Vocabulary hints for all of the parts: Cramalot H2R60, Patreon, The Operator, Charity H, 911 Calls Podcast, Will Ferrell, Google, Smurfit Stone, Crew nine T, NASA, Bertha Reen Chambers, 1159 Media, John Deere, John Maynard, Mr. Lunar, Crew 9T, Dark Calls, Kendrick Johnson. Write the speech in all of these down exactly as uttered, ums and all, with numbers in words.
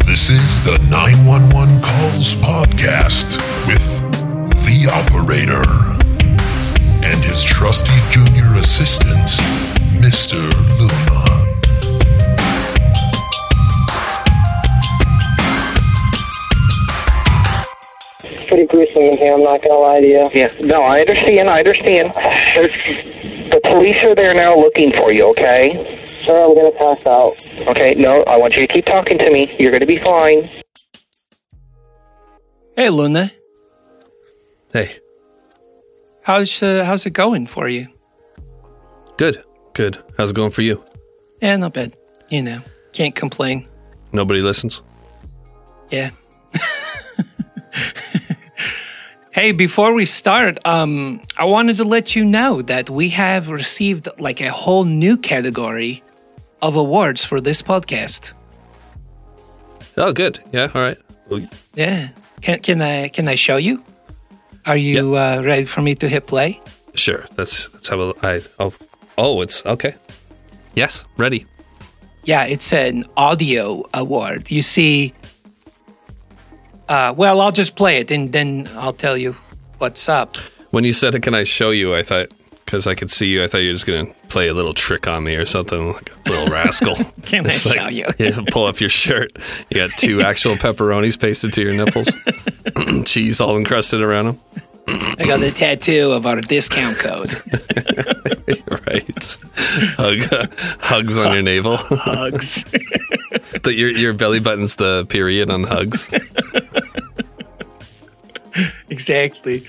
This is the nine one one Calls Podcast with The Operator and his trusty junior assistant, Mister Lunar. Pretty gruesome in here, I'm not gonna lie to you. Yeah, no, I understand, I understand. There's, the police are there now looking for you, okay? Sir, I'm gonna pass out. Okay, no, I want you to keep talking to me. You're gonna be fine. Hey, Luna. Hey. How's, uh, how's it going for you? Good, good. How's it going for you? Yeah, not bad. You know, can't complain. Nobody listens? Yeah. Hey, before we start, um, I wanted to let you know that we have received like a whole new category of awards for this podcast. Oh, good. Yeah. All right. Yeah. Can can I can I show you? Are you yep. uh, ready for me to hit play? Sure. Let's let's have a. I, oh, oh, it's okay. Yes, ready. Yeah, it's an audio award. You see. Uh, well, I'll just play it, and then I'll tell you what's up. When you said, can I show you, I thought, because I could see you, I thought you were just going to play a little trick on me or something, like a little rascal. Can it's I like, show you? You pull up your shirt. You got two actual pepperonis pasted to your nipples. Cheese all encrusted around them. I got the tattoo of our discount code. Right. Hug, uh, hugs on your navel. Hugs. The, your, your belly button's the period on hugs. Exactly.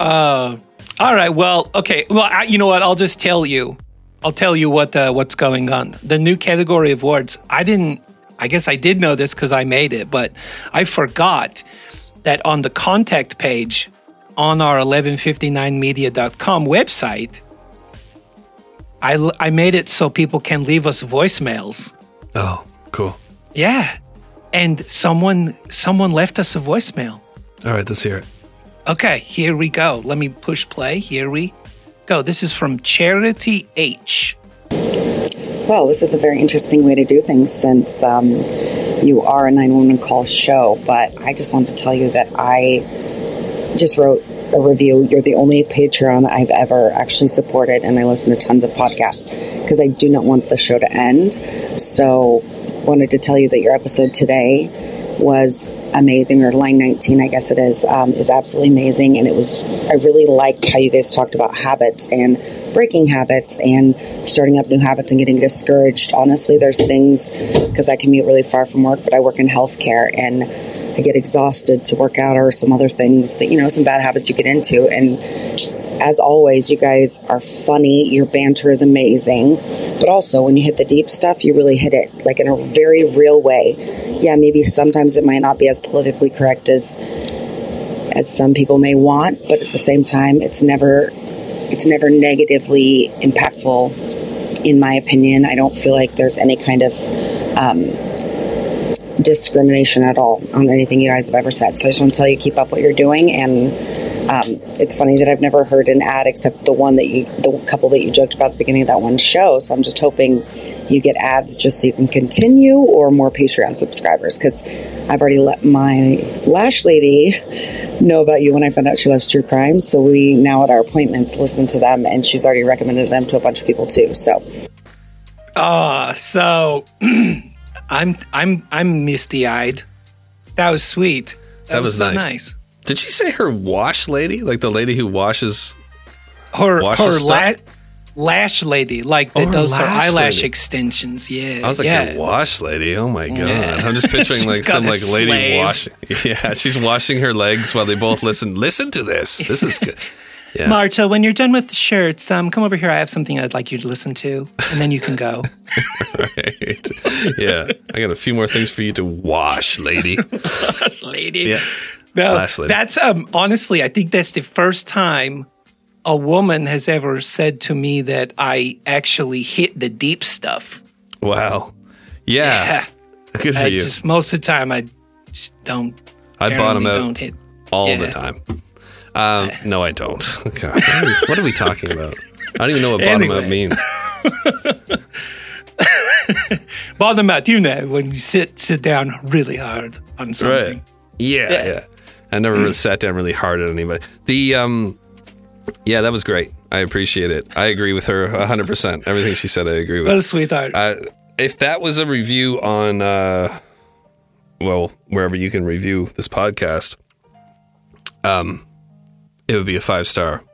Uh, all right. Well, okay. Well, I, you know what? I'll just tell you. I'll tell you what uh, what's going on. The new category of words. I didn't. I guess I did know this because I made it, but I forgot that on the contact page on our eleven fifty-nine media dot com website, I I made it so people can leave us voicemails. Oh, cool. Yeah, and someone someone left us a voicemail. All right, let's hear it. Okay, here we go. Let me push play. Here we go. This is from Charity H. Well, this is a very interesting way to do things since um, you are a nine one one call show, but I just wanted to tell you that I just wrote a review. You're the only Patreon I've ever actually supported, and I listen to tons of podcasts because I do not want the show to end. So wanted to tell you that your episode today was amazing, or line nineteen, I guess it is, um, is absolutely amazing. And it was, I really liked how you guys talked about habits and breaking habits and starting up new habits and getting discouraged. Honestly, there's things, because I commute really far from work, but I work in healthcare and I get exhausted to work out or some other things that, you know, some bad habits you get into. And as always, you guys are funny. Your banter is amazing. But also, when you hit the deep stuff, you really hit it, like in a very real way. Yeah, maybe sometimes it might not be as politically correct as as some people may want, but at the same time, it's never it's never negatively impactful, in my opinion. I don't feel like there's any kind of um, discrimination at all on anything you guys have ever said. So I just want to tell you, keep up what you're doing. And Um, it's funny that I've never heard an ad except the one that you, the couple that you joked about at the beginning of that one show. So I'm just hoping you get ads just so you can continue, or more Patreon subscribers, because I've already let my lash lady know about you when I found out she loves true crime. So we now at our appointments listen to them, and she's already recommended them to a bunch of people too. So, ah, uh, so I'm I'm I'm misty eyed. That was sweet. That, that was, was so nice. nice. Did she say her wash lady? Like the lady who washes her washes her la- lash lady, like that oh, does her eyelash lady. Extensions. Yeah, I was like yeah. a wash lady. Oh my god! Yeah. I'm just picturing like some like slave. lady washing. Yeah, she's washing her legs while they both listen. Listen to this. This is good. Yeah. Marta, when you're done with the shirts, um, come over here. I have something I'd like you to listen to, and then you can go. Right? Yeah, I got a few more things for you to wash, lady. Wash, lady. Yeah. No, that's um, honestly, I think that's the first time a woman has ever said to me that I actually hit the deep stuff. Wow. Yeah. yeah. Good for I you. Just, most of the time, I just don't. I bottom out don't hit. all yeah. the time. Um, no, I don't. God, what, are we, what are we talking about? I don't even know what bottom anyway. out means. Bottom out, you know, when you sit sit down really hard on something. Right. Yeah, yeah, yeah. I never really sat down really hard at anybody. The um, yeah, that was great. I appreciate it. I agree with her one hundred percent. Everything she said, I agree with. Well, sweetheart. Uh, if that was a review on, uh, well, wherever you can review this podcast, um, it would be a five star,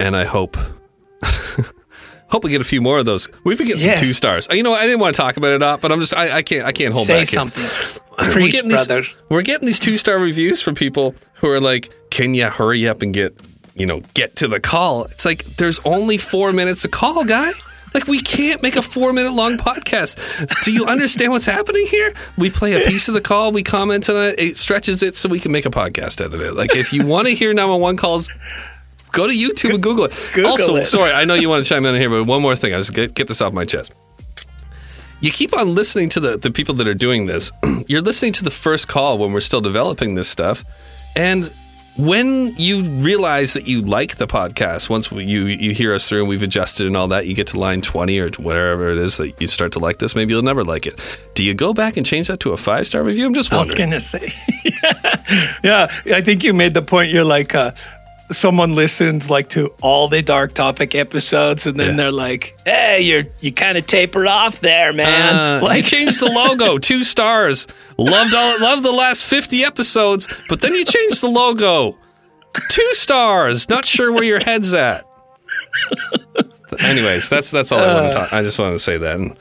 and I hope. Hope we get a few more of those. We could get yeah. some two stars. You know what? I didn't want to talk about it up, but I'm just I, I can't I can't hold Say back. Say something. Preach, we're brother. These, we're getting these two star reviews from people who are like, "Can you hurry up and get you know get to the call?" It's like there's only four minutes a call, guy. Like we can't make a four minute long podcast. Do you understand what's happening here? We play a piece of the call, we comment on it, it stretches it so we can make a podcast out of it. Like if you want to hear nine one one calls. Go to YouTube and Google it. Google also, it. Sorry, I know you want to chime in here, but one more thing. I just get, get this off my chest. You keep on listening to the, the people that are doing this. You're listening to the first call when we're still developing this stuff. And when you realize that you like the podcast, once we, you, you hear us through and we've adjusted and all that, you get to line twenty or whatever it is that you start to like this. Maybe you'll never like it. Do you go back and change that to a five-star review? I'm just wondering. I was going to say. yeah. yeah, I think you made the point. You're like... Uh, someone listens like to all the Dark Topic episodes and then yeah. they're like, hey, you're you kind of taper off there, man. Uh, like you changed the logo, two stars. Loved all loved the last fifty episodes, but then you changed the logo. Two stars. Not sure where your head's at. Anyways, that's that's all uh, I want to talk. I just wanted to say that. And, and,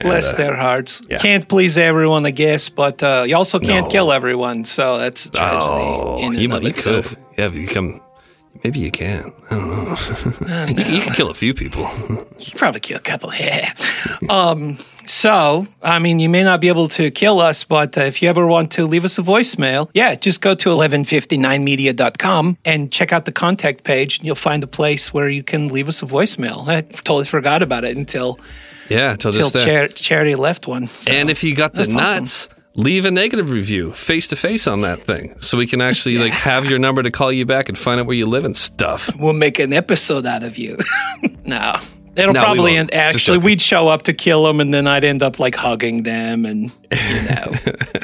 bless uh, their hearts. Yeah. Can't please everyone, I guess, but uh, you also can't no. kill everyone, so that's a tragedy. Oh, in you might be could. Yeah, you become Maybe you can. I don't know. Uh, no. you, you can kill a few people. You can probably kill a couple. Yeah. Um, so, I mean, you may not be able to kill us, but uh, if you ever want to leave us a voicemail, yeah, just go to eleven fifty-nine media dot com and check out the contact page, and you'll find a place where you can leave us a voicemail. I totally forgot about it until, yeah, until, until just Char- Charity left one. So, and if you got the nuts... Awesome. Leave a negative review face to face on that thing so we can actually yeah. like have your number to call you back and find out where you live and stuff. We'll make an episode out of you. no. It'll no, probably we end. Actually, we'd show up to kill them and then I'd end up like hugging them and, you know,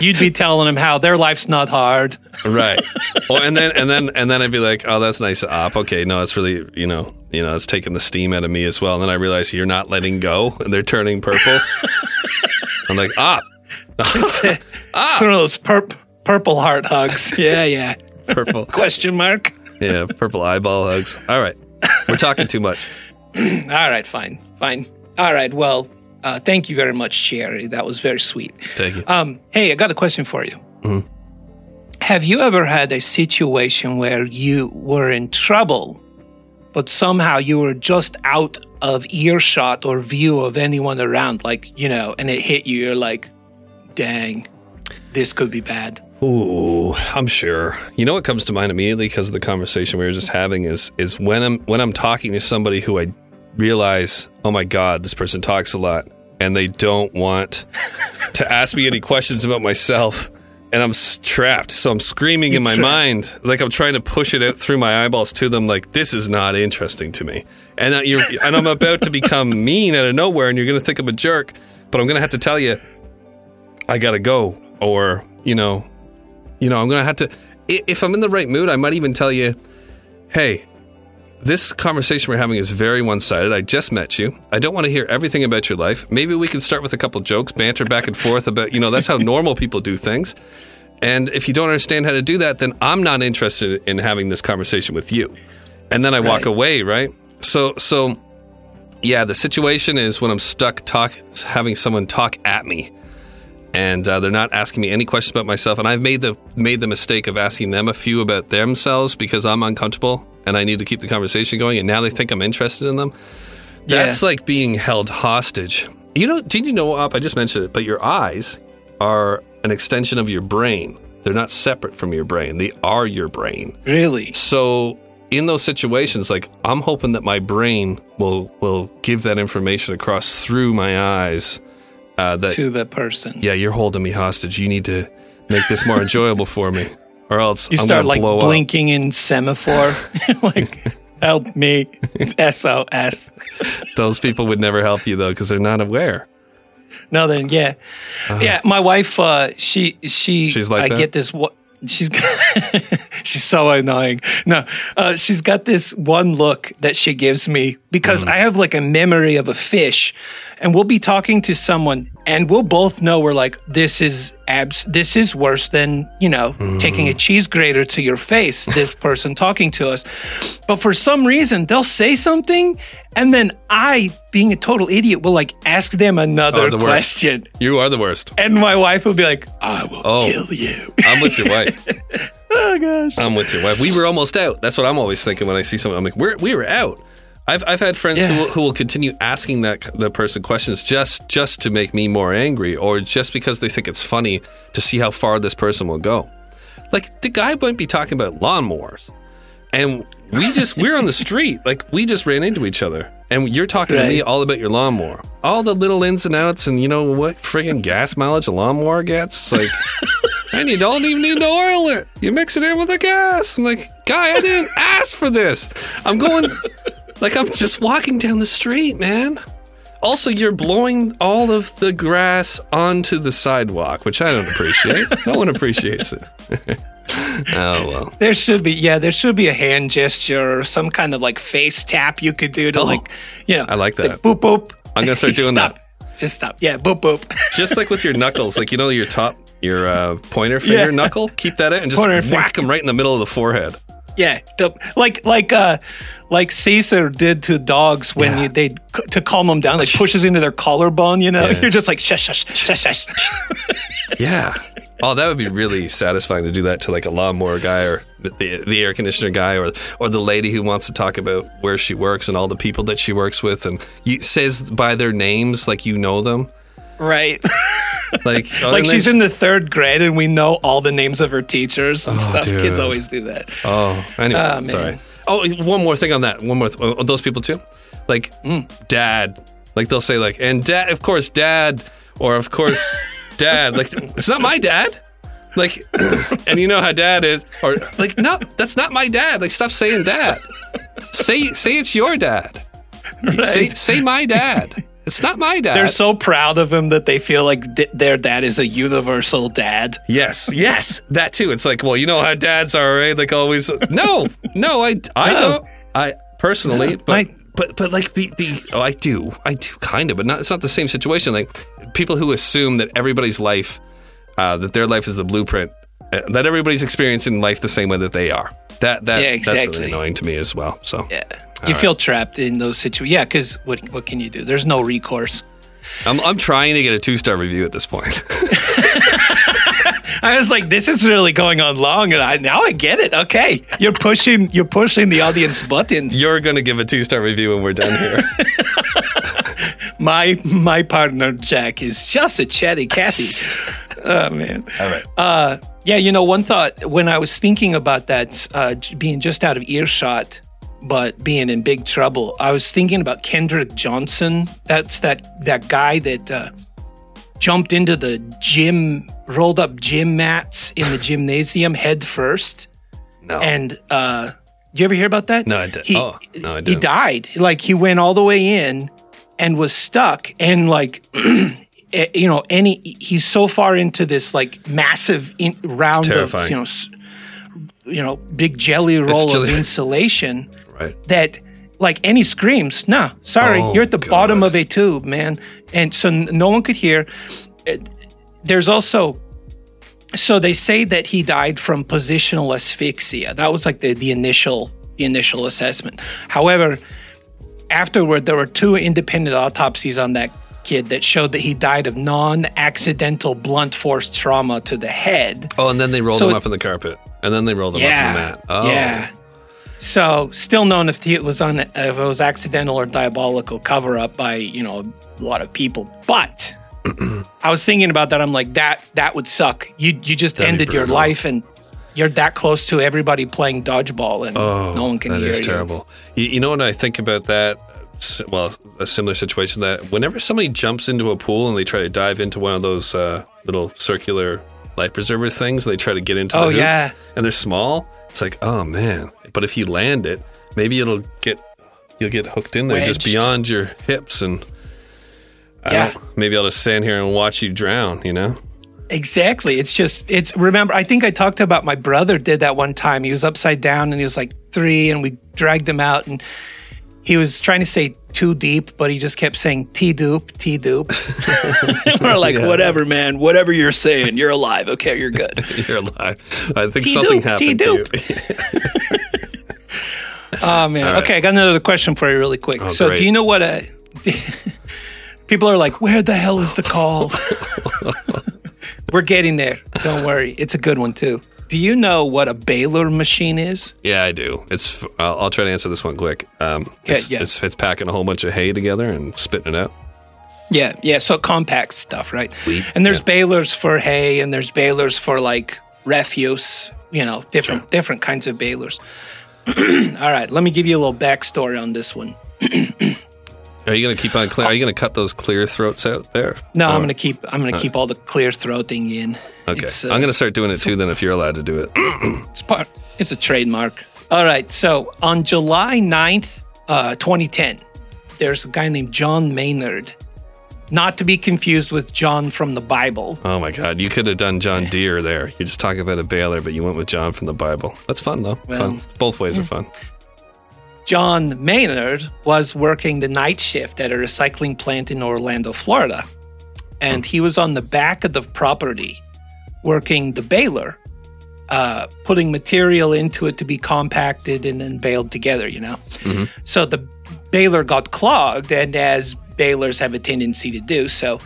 you'd be telling them how their life's not hard. Right. Well, and then, and then, and then I'd be like, oh, that's nice. Op. Okay. No, it's really, you know, you know, it's taking the steam out of me as well. And then I realize you're not letting go and they're turning purple. I'm like, op. It's ah. one of those purp, purple heart hugs. Yeah, yeah. Purple. Question mark. Yeah, purple eyeball hugs. All right. We're talking too much. All right, fine. Fine. All right. Well, uh, thank you very much, Cherry. That was very sweet. Thank you. Um, hey, I got a question for you. Mm-hmm. Have you ever had a situation where you were in trouble, but somehow you were just out of earshot or view of anyone around, like, you know, and it hit you, you're like, dang, this could be bad. Ooh, I'm sure. You know what comes to mind immediately because of the conversation we were just having is is when I'm when I'm talking to somebody who I realize, oh my God, this person talks a lot, and they don't want to ask me any questions about myself, and I'm trapped. So I'm screaming You're in my trapped. mind, like I'm trying to push it out through my eyeballs to them, like this is not interesting to me, and I, you're and I'm about to become mean out of nowhere, and you're going to think I'm a jerk, but I'm going to have to tell you. I gotta go, or, you know, you know, I'm gonna have to, if I'm in the right mood, I might even tell you, hey, this conversation we're having is very one-sided. I just met you. I don't want to hear everything about your life. Maybe we can start with a couple jokes, banter back and forth about, you know, that's how normal people do things. And if you don't understand how to do that, then I'm not interested in having this conversation with you. And then I right. walk away, right? So, so yeah, the situation is when I'm stuck talk, having someone talk at me. And uh, they're not asking me any questions about myself. And I've made the made the mistake of asking them a few about themselves because I'm uncomfortable and I need to keep the conversation going. And now they think I'm interested in them. That's yeah. like being held hostage. You know, did you know, Op, I just mentioned it, but your eyes are an extension of your brain. They're not separate from your brain. They are your brain. Really? So in those situations, like I'm hoping that my brain will will give that information across through my eyes. Uh, that, to the person. Yeah, you're holding me hostage. You need to make this more enjoyable for me. or else you I'm start like blow blinking up. In semaphore, like help me, S O S. Those people would never help you though, because they're not aware. No, then yeah, uh, yeah. My wife, uh, she she, she's like I that? Get this. What she's she's so annoying. No, uh, she's got this one look that she gives me because mm. I have like a memory of a fish, and we'll be talking to someone, and we'll both know we're like this is abs. This is worse than you know mm. taking a cheese grater to your face. This person talking to us, but for some reason they'll say something. And then I, being a total idiot, will like ask them another oh, the question. Worst. You are the worst. And my wife will be like, I will oh, kill you. I'm with your wife. Oh, gosh. I'm with your wife. We were almost out. That's what I'm always thinking when I see someone. I'm like, we're, we were out. I've I've had friends yeah. who, will, who will continue asking that the person questions just, just to make me more angry or just because they think it's funny to see how far this person will go. Like, the guy might be talking about lawnmowers. And we just, we're on the street. Like, we just ran into each other. And you're talking right. to me all about your lawnmower. All the little ins and outs and, you know, what friggin' gas mileage a lawnmower gets. It's like, and you don't even need to oil it. You mix it in with the gas. I'm like, guy, I didn't ask for this. I'm going, like, I'm just walking down the street, man. Also, you're blowing all of the grass onto the sidewalk, which I don't appreciate. No one appreciates it. Oh, well. There should be, yeah, there should be a hand gesture or some kind of like face tap you could do to oh, like, you know. I like that. Like, boop, boop. I'm going to start doing stop. That. Just stop. Yeah, boop, boop. Just like with your knuckles, like, you know, your top, your uh, pointer finger yeah. knuckle, keep that out and just pointer whack finger. Them right in the middle of the forehead. Yeah, the, like like uh, like Caesar did to dogs when yeah. you, they to calm them down, like pushes into their collarbone. You know, yeah. you're just like shush shush shush shush. Yeah. Oh, that would be really satisfying to do that to like a lawnmower guy or the the air conditioner guy or or the lady who wants to talk about where she works and all the people that she works with and you, says by their names like you know them. Right. Like, oh, like she's in the third grade and we know all the names of her teachers and oh, stuff. Dude. Kids always do that. Oh, anyway, oh, sorry. Oh, one more thing on that. One more. Th- oh, those people too? Like, mm. dad. Like, they'll say like, and dad, of course, dad. Or of course, dad. Like, it's not my dad. Like, and you know how dad is. Or like, no, that's not my dad. Like, stop saying dad. Say, say it's your dad. Right. Say, say my dad. It's not my dad. They're so proud of him that they feel like d- their dad is a universal dad. Yes, yes, that too. It's like, well, you know how dads are, right? Like always. No, no, I, I no. don't. I personally, no, but, my- but but like the, the oh, I do, I do kind of, but not. It's not the same situation. Like people who assume that everybody's life, uh, that their life is the blueprint, uh, that everybody's experiencing life the same way that they are. That that yeah, exactly. That's really annoying to me as well. So yeah. All you right. feel trapped in those situations. Yeah, because what what can you do? There's no recourse. I'm I'm trying to get a two-star review at this point. I was like, this is really going on long, and I now I get it. Okay, you're pushing you're pushing the audience buttons. You're gonna give a two-star review when we're done here. my my partner Jack is just a chatty Cathy. Oh man. All right. Uh, yeah, you know, one thought when I was thinking about that uh, being just out of earshot. But being in big trouble, I was thinking about Kendrick Johnson. That's that that guy that uh, jumped into the gym, rolled up gym mats in the gymnasium head first. No. And uh, did you ever hear about that? No, I didn't. He, oh, no, I didn't. He died. Like he went all the way in and was stuck. And like, you know, any he's so far into this like massive in, round of you know, you know, big jelly roll jelly. of insulation. That, like, and he screams, nah, sorry, oh, you're at the God. bottom of a tube, man. And so no one could hear. There's also, so they say that he died from positional asphyxia. That was like the, the initial the initial assessment. However, afterward, there were two independent autopsies on that kid that showed that he died of non-accidental blunt force trauma to the head. Oh, and then they rolled so him it, up in the carpet. And then they rolled him yeah, up in the mat. Oh. Yeah. So, still known if it was on, if it was accidental or diabolical cover up by you know a lot of people. But I was thinking about that. I'm like that. That would suck. You you just That'd ended your life, and you're that close to everybody playing dodgeball, and oh, no one can hear you. That is terrible. You, you know what I think about that? Well, a similar situation that whenever somebody jumps into a pool and they try to dive into one of those uh, little circular life preserver things. They try to get into oh, the hoop, yeah. and they're small. It's like, oh, man. But if you land it, maybe it'll get, you'll get hooked in there Wedged. just beyond your hips. And I yeah. don't, maybe I'll just stand here and watch you drown, you know? Exactly. It's just, it's, remember, I think I talked about my brother did that one time. He was upside down and he was like three, and we dragged him out, and he was trying to say too deep, but he just kept saying T-doop, T-doop. We're like, yeah. whatever, man, whatever you're saying, you're alive. Okay, you're good. You're alive. I think T-doop, something happened T-doop. to you. Oh, man. All right. Okay, I got another question for you really quick. Oh, so great. Do you know what a, people are like, where the hell is the call? We're getting there. Don't worry. It's a good one, too. Do you know what a Baylor machine is? Yeah, I do. It's. I'll, I'll try to answer this one quick. Um, it's, yeah. it's, it's packing a whole bunch of hay together and spitting it out. Yeah, yeah. So it compacts stuff, right? Wheat, and there's yeah. balers for hay, and there's balers for, like, refuse, you know, different sure. different kinds of balers. All right, let me give you a little backstory on this one. Are you gonna keep on clear? Are you gonna cut those clear throats out there? No, or? I'm gonna keep. I'm gonna all keep right. all the clear throating in. Okay, uh, I'm gonna start doing it too. Then, if you're allowed to do it, it's part. It's a trademark. All right. So on July ninth, uh, twenty ten, there's a guy named John Maynard, not to be confused with John from the Bible. Oh my God, you could have done John Deere there. You're just talking about a Baylor, but you went with John from the Bible. That's fun though. Well, fun. Both ways yeah. are fun. John Maynard was working the night shift at a recycling plant in Orlando, Florida, and he was on the back of the property working the baler, uh, putting material into it to be compacted and then baled together, you know? Mm-hmm. So the baler got clogged, and as balers have a tendency to do, so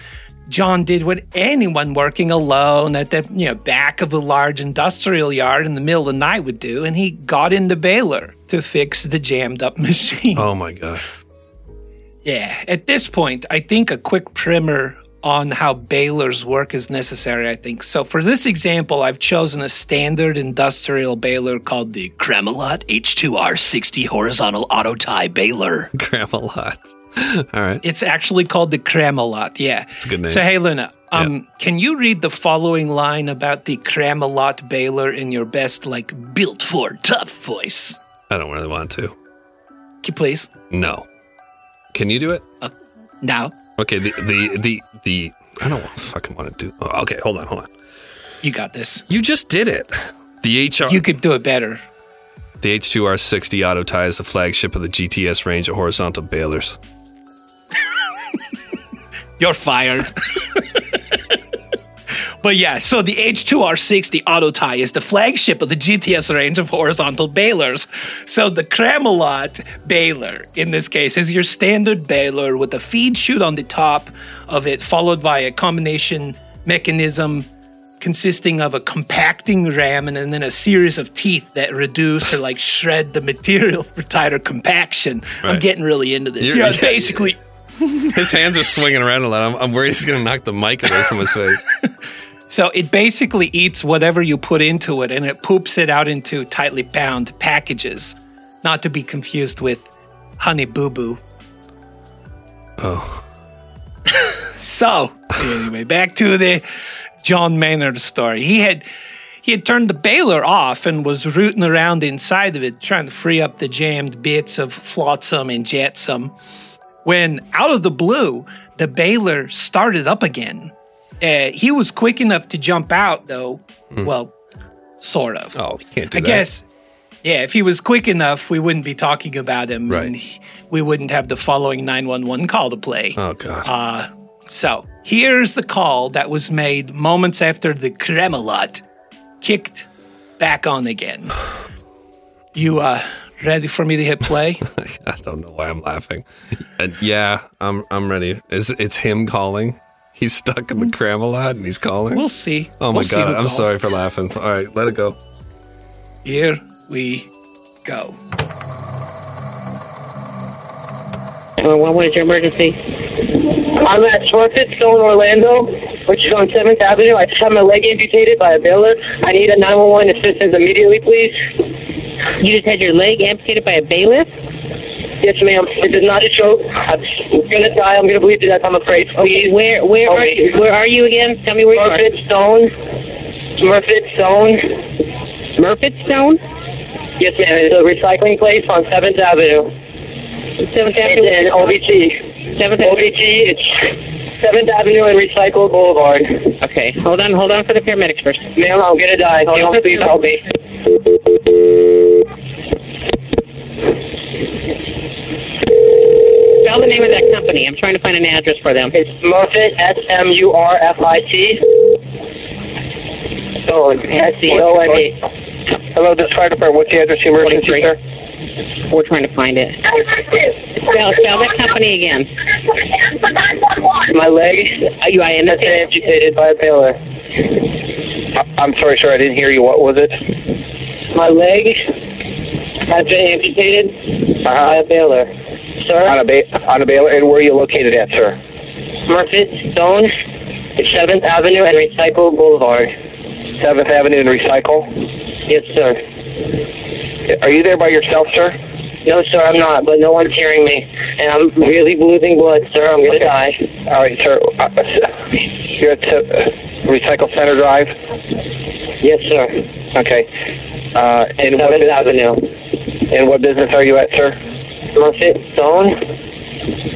John did what anyone working alone at the you know back of a large industrial yard in the middle of the night would do, and he got in the baler to fix the jammed up machine. Oh, my God. Yeah. At this point, I think a quick primer on how balers work is necessary, I think. So for this example, I've chosen a standard industrial baler called the Cramalot H two R sixty Horizontal Auto Tie Baler. Cramalot. All right. It's actually called the Cramalot, yeah. It's a good name. So, hey, Luna, um, yeah. can you read the following line about the Cramalot Baylor in your best, like, built-for tough voice? I don't really want to. Can you please? No. Can you do it? Uh, no. Okay, the, the, the, the, I don't fucking want to do, oh, okay, hold on, hold on. You got this. You just did it. The H R. You could do it better. The H two R sixty Auto Tie is the flagship of the G T S range of horizontal balers. You're fired. But yeah, so the H two R sixty Auto Tie is the flagship of the G T S range of horizontal balers. So the Cramalot baler, in this case, is your standard baler with a feed chute on the top of it, followed by a combination mechanism consisting of a compacting ram and then a series of teeth that reduce or like shred the material for tighter compaction. Right. I'm getting really into this. You're, You're yeah, basically... Yeah. His hands are swinging around a lot. I'm, I'm worried he's going to knock the mic away from his face. So it basically eats whatever you put into it, and it poops it out into tightly bound packages, not to be confused with Honey Boo Boo. Oh. So, anyway, back to the John Maynard story. He had... He had turned the baler off and was rooting around inside of it, trying to free up the jammed bits of flotsam and jetsam, when out of the blue, the baler started up again. Uh, he was quick enough to jump out, though. Mm. Well, sort of. Oh, you can't do I that. I guess, yeah, if he was quick enough, we wouldn't be talking about him. Right. And he, we wouldn't have the following nine one one call to play. Oh, God. Uh, so here's the call that was made moments after the Cramalot kicked back on again. You uh, ready for me to hit play? I don't know why I'm laughing. And yeah, I'm I'm ready. Is it's him calling? He's stuck in the Cramalot and he's calling. We'll see. Oh my we'll God, I'm calls. Sorry for laughing. All right, let it go. Here we go. Well, what is your emergency? I'm at Smurfit Stone, Orlando, which is on seventh avenue. I just had my leg amputated by a baler. I need a nine one one assistance immediately, please. You just had your leg amputated by a baler? Yes, ma'am. It is not a joke. I'm going to die. I'm going to bleed to death. I'm afraid. Please. Okay. Where, where, are you, where are you again? Tell me where you are. Smurfit Stone. Smurfit Stone. Smurfit Stone? Yes, ma'am. It's a recycling place on seventh Avenue. seventh Avenue and O B T. seventh O B T. It's seventh Avenue and Recycle Boulevard. Okay, hold on, hold on for the paramedics first. Ma'am, I'm gonna die. Hold on, please help me. Spell the name of that company. I'm trying to find an address for them. It's Smurfit, S M U R F I T. Stone, S E O N E. Hello, this fire department. What's the address of emergency, sir? We're trying to find it. Spell, spell that company again. My leg, are you I that's amputated by a pillar. I'm sorry, sir, I didn't hear you. What was it? My leg has been amputated uh-huh. by a baler. Sir? On a, ba- on a baler. And where are you located at, sir? Smurfit Stone, seventh Avenue and Recycle Boulevard. seventh Avenue and Recycle? Yes, sir. Are you there by yourself, sir? No, sir, I'm not, but no one's hearing me. And I'm really losing blood, sir. I'm going to okay. die. All right, sir. You're at Recycle Center Drive? Yes, sir. Okay. Uh, and seventh what Avenue. And what business are you at, sir? Smurfit Stone.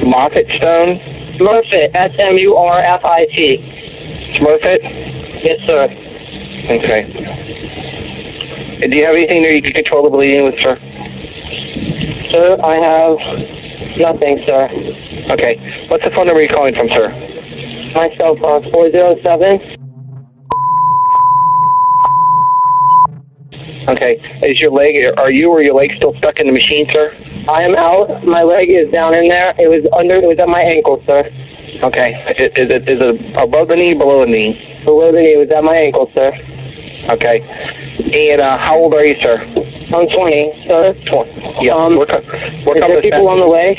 Smurfit Stone? Smurfit. S M U R F I T. Smurfit? Yes, sir. Okay. Do you have anything that you can control the bleeding with, sir? Sir, I have nothing, sir. Okay. What's the phone number you're calling from, sir? My cell phone, four zero seven. Okay. Is your leg, are you or your leg still stuck in the machine, sir? I am out. My leg is down in there. It was under, it was at my ankle, sir. Okay. Is it, is it above the knee, below the knee? Below the knee. It was at my ankle, sir. Okay. And uh, how old are you, sir? I'm twenty, sir. twenty. Yeah. Um, we're co- we're are there people on the way?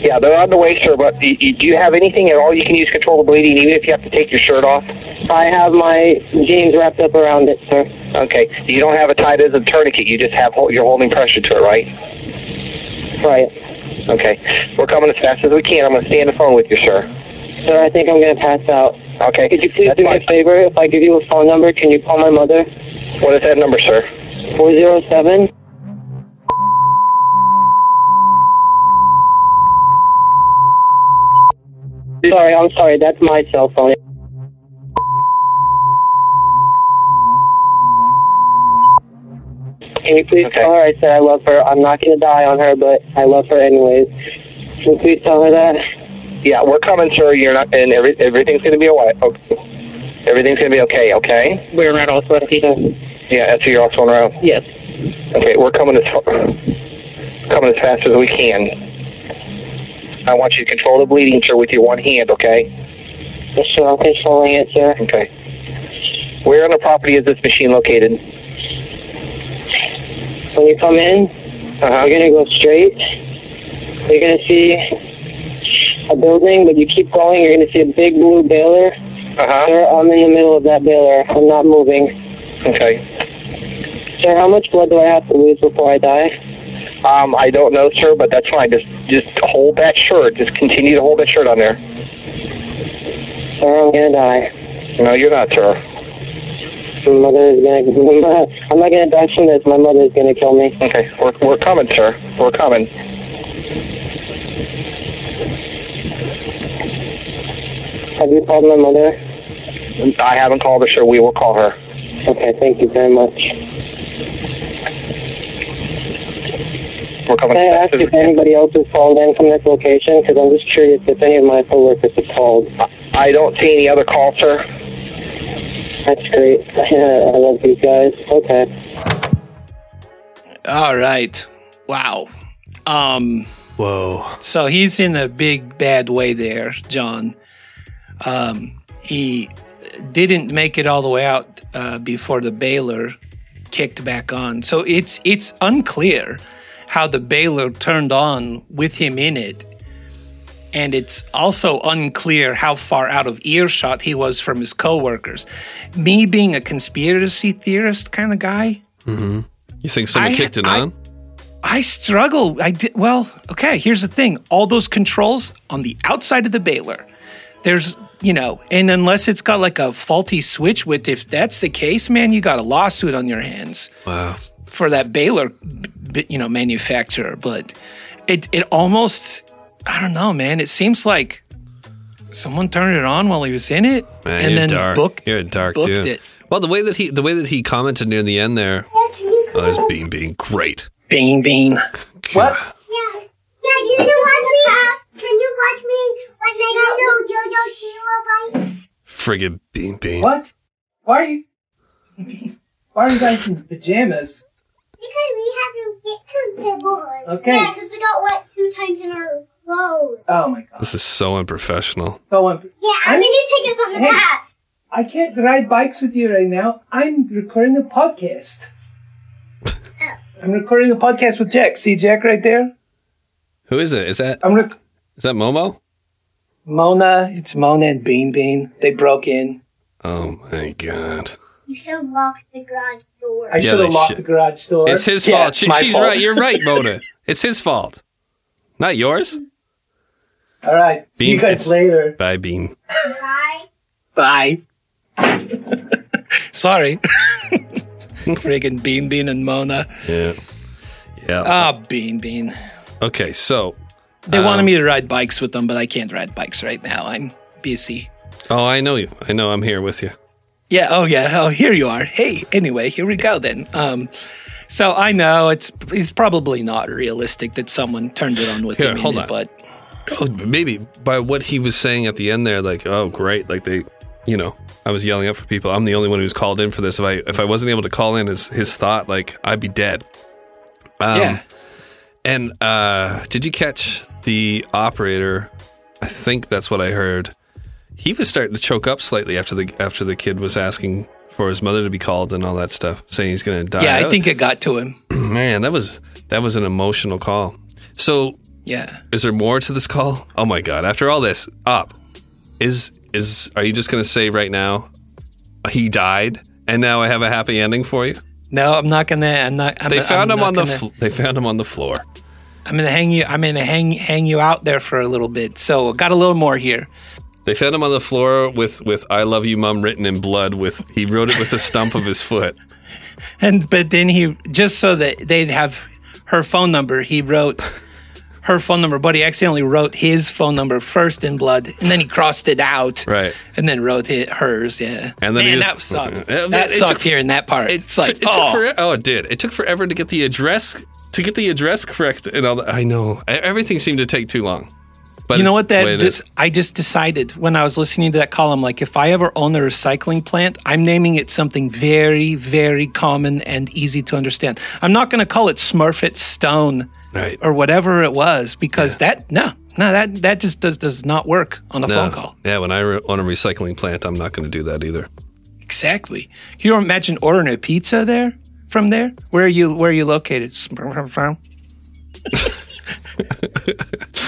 Yeah, they're on the way, sir, but do you, do you have anything at all you can use to control the bleeding, even if you have to take your shirt off? I have my jeans wrapped up around it, sir. Okay. You don't have a tie that is a tourniquet. You just have, you're holding pressure to it, right? Right. Okay. We're coming as fast as we can. I'm going to stay on the phone with you, sir. Sir, I think I'm going to pass out. Okay. Could you please That's do fine. me a favor? If I give you a phone number, can you call my mother? What is that number, sir? four zero seven. Sorry, I'm sorry. That's my cell phone. Can you please okay. tell her I said I love her? I'm not going to die on her, but I love her anyways. Can you please tell her that? Yeah, we're coming, sir. You're not, and every, everything's going to be alright. Okay. Everything's going to be okay. Okay. We're not all sweaty. Yeah, after you're all thrown around. Yes. Okay, we're coming as coming as fast as we can. I want you to control the bleeding, sir, with your one hand, okay? Yes, sir. I'm controlling it, sir. Okay. Where on the property is this machine located? When you come in, uh-huh. you're going to go straight. You're going to see a building, but you keep going, you're going to see a big blue baler. Uh-huh. Sir, I'm in the middle of that baler. I'm not moving. Okay. Sir, how much blood do I have to lose before I die? Um, I don't know, sir, but that's fine. Just just hold that shirt. Just continue to hold that shirt on there. Sir, I'm going to die. No, you're not, sir. My mother is going to... I'm not going to die from this. My mother is going to kill me. Okay. We're, we're coming, sir. We're coming. Have you called my mother? I haven't called her, sir. We will call her. Okay, thank you very much. We're coming. Can I ask if anybody else has called in from this location? Because I'm just curious if any of my coworkers have called. I don't see any other calls, sir. That's great. I love these guys. Okay. All right. Wow. Um. Whoa. So he's in a big bad way there, John. Um. He didn't make it all the way out uh, before the baler kicked back on. So it's it's unclear how the baler turned on with him in it. And it's also unclear how far out of earshot he was from his coworkers. Me being a conspiracy theorist kind of guy. Mm-hmm. You think someone I, kicked it I, on? I, I struggle. I did, well, okay, here's the thing. All those controls on the outside of the baler. There's, you know, and unless it's got like a faulty switch, with, if that's the case, man, you got a lawsuit on your hands. Wow. For that baler, you know, manufacturer. But it, it almost, I don't know, man. It seems like someone turned it on while he was in it, man, and you're then dark. booked, you're a dark booked dude. it. Well, the way that he, the way that he commented near the end there, oh, there's Bean Bean, great. Bean Bean. What? Yeah, yeah. You can watch me. Uh, can you watch me when they got no JoJo Shiro bite? Friggin' Bean Bean. What? Why are you? Why are you guys in pajamas? Because we have to get comfortable. Okay. Yeah, because we got wet two times in our clothes. Oh my god. This is so unprofessional. So unprofessional. Yeah, I mean, you take us on the hey, path. I can't ride bikes with you right now. I'm recording a podcast. I'm recording a podcast with Jack. See Jack right there? Who is it? Is that I'm rec- Is that Momo? Mona. It's Mona and Bean Bean. They broke in. Oh, my God. You should have locked the garage door. I yeah, should have locked should. the garage door. It's his yeah, fault. It's she, she's fault. right. You're right, Mona. It's his fault. Not yours. All right. Bean, see you guys later. Bye, Bean. Bye. Bye. Sorry. Friggin' Bean Bean and Mona. Yeah. Yeah. Ah, oh, Bean Bean. Okay, so. They um, wanted me to ride bikes with them, but I can't ride bikes right now. I'm busy. Oh, I know you. I know I'm here with you. Yeah. Oh, yeah. Oh, here you are. Hey, anyway, here we go then. Um, so I know it's it's probably not realistic that someone turned it on with him. Hold on. It, but. Oh, maybe by what he was saying at the end there, like, oh, great. Like they, you know. I was yelling up for people. I'm the only one who's called in for this. If I if I wasn't able to call in, is his thought like I'd be dead. Um, yeah. And uh, did you catch the operator? I think that's what I heard. He was starting to choke up slightly after the after the kid was asking for his mother to be called and all that stuff, saying he's going to die. Yeah, I that think was, it got to him. Man, that was that was an emotional call. So yeah, is there more to this call? Oh my God! After all this, op is. Is are you just going to say right now he died and now I have a happy ending for you? No, I'm not going to. I'm not. I'm, they found I'm him on gonna, the. Fl- they found him on the floor. I'm going to hang you. I'm going to hang hang you out there for a little bit. So got a little more here. They found him on the floor with with "I love you, mom" written in blood. With he wrote it with the stump of his foot. And but then he just so that they'd have her phone number. He wrote. Her phone number, but he accidentally wrote his phone number first in blood, and then he crossed it out, right? And then wrote his, hers, yeah. And then Man, just, that sucked. It, it, that it sucked took, here in that part. It's like, it oh. Took for, oh, it did. It took forever to get the address to get the address correct, and all that. I know everything seemed to take too long. But you know what? That just, I just decided when I was listening to that column, like if I ever own a recycling plant, I'm naming it something very, very common and easy to understand. I'm not going to call it Smurfit Stone, right, or whatever it was, because yeah. that no, no, that that just does does not work on a no. phone call. Yeah, when I re- own a recycling plant, I'm not going to do that either. Exactly. Can you imagine ordering a pizza there from there? Where are you? Where are you located? Smurfit Stone.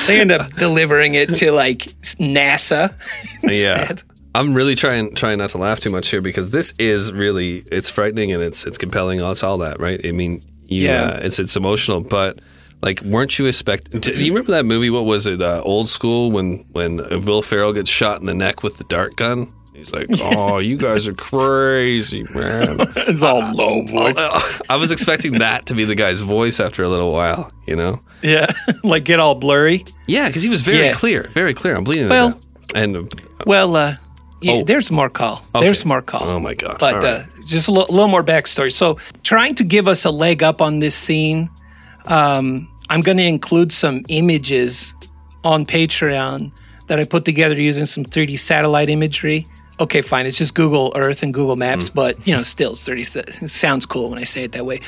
They end up delivering it to like NASA. Yeah, I'm really trying trying not to laugh too much here because this is really it's frightening and it's it's compelling. It's all that, right? I mean, you, yeah, uh, it's it's emotional, but like, weren't you expecting? Do you remember that movie? What was it? Uh, Old School, when when Will Ferrell gets shot in the neck with the dart gun. He's like, oh, you guys are crazy, man. It's all low voice. I was expecting that to be the guy's voice after a little while, you know? Yeah, like get all blurry. Yeah, because he was very yeah. clear, very clear. I'm bleeding well, it and Well, uh, yeah, oh. there's more call. Okay. There's more call. Oh, my God. But right. uh, just a l- little more backstory. So trying to give us a leg up on this scene, um, I'm going to include some images on Patreon that I put together using some three D satellite imagery. Okay, fine. It's just Google Earth and Google Maps, mm. but, you know, still, it's thirty, it sounds cool when I say it that way.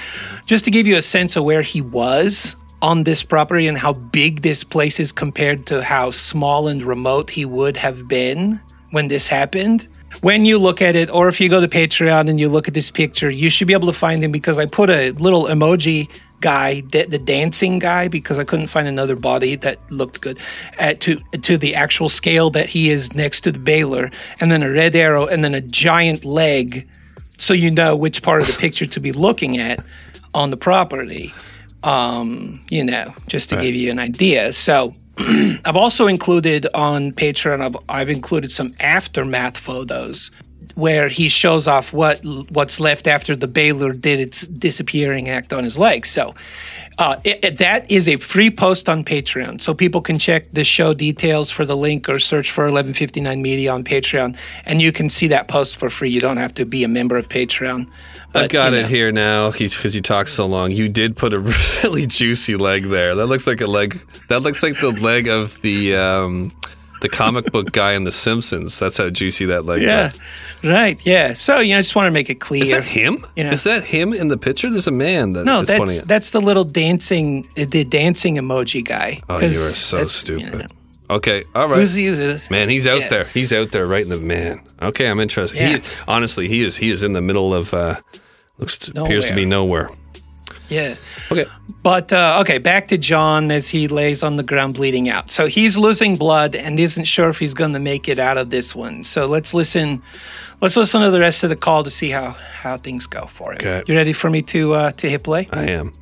Just to give you a sense of where he was on this property and how big this place is compared to how small and remote he would have been when this happened. When you look at it, or if you go to Patreon and you look at this picture, you should be able to find him because I put a little emoji guy, the dancing guy, because I couldn't find another body that looked good at to to the actual scale that he is next to the baler, and then a red arrow, and then a giant leg, so you know which part of the picture to be looking at on the property. Um, you know, just to right. give you an idea. So I've also included on Patreon, I've, I've included some aftermath photos where he shows off what what's left after the Baylor did its disappearing act on his legs. So uh, it, it, that is a free post on Patreon. So people can check the show details for the link or search for eleven fifty-nine Media on Patreon, and you can see that post for free. You don't have to be a member of Patreon. But, I've got you know. it here now because you talk so long. You did put a really juicy leg there. That looks like a leg. That looks like the leg of the... Um, the comic book guy in The Simpsons. That's how juicy that leg yeah. was. Right, yeah. So, you know, I just want to make it clear. Is that him? You know? Is that him in the picture? There's a man that no, is that's, pointing at. No, that's the little dancing, the dancing emoji guy. Oh, you are so stupid. You know, okay, all right. Who's he? Man, he's out yeah. there. He's out there right in the man. Okay, I'm interested. Yeah. He, honestly, he is He is in the middle of, uh, looks to, appears to be nowhere. Yeah. Okay. But, uh, okay, back to John as he lays on the ground bleeding out. So he's losing blood and isn't sure if he's going to make it out of this one. So let's listen Let's listen to the rest of the call to see how, how things go for him. Okay. You ready for me to, uh, to hit play? I am.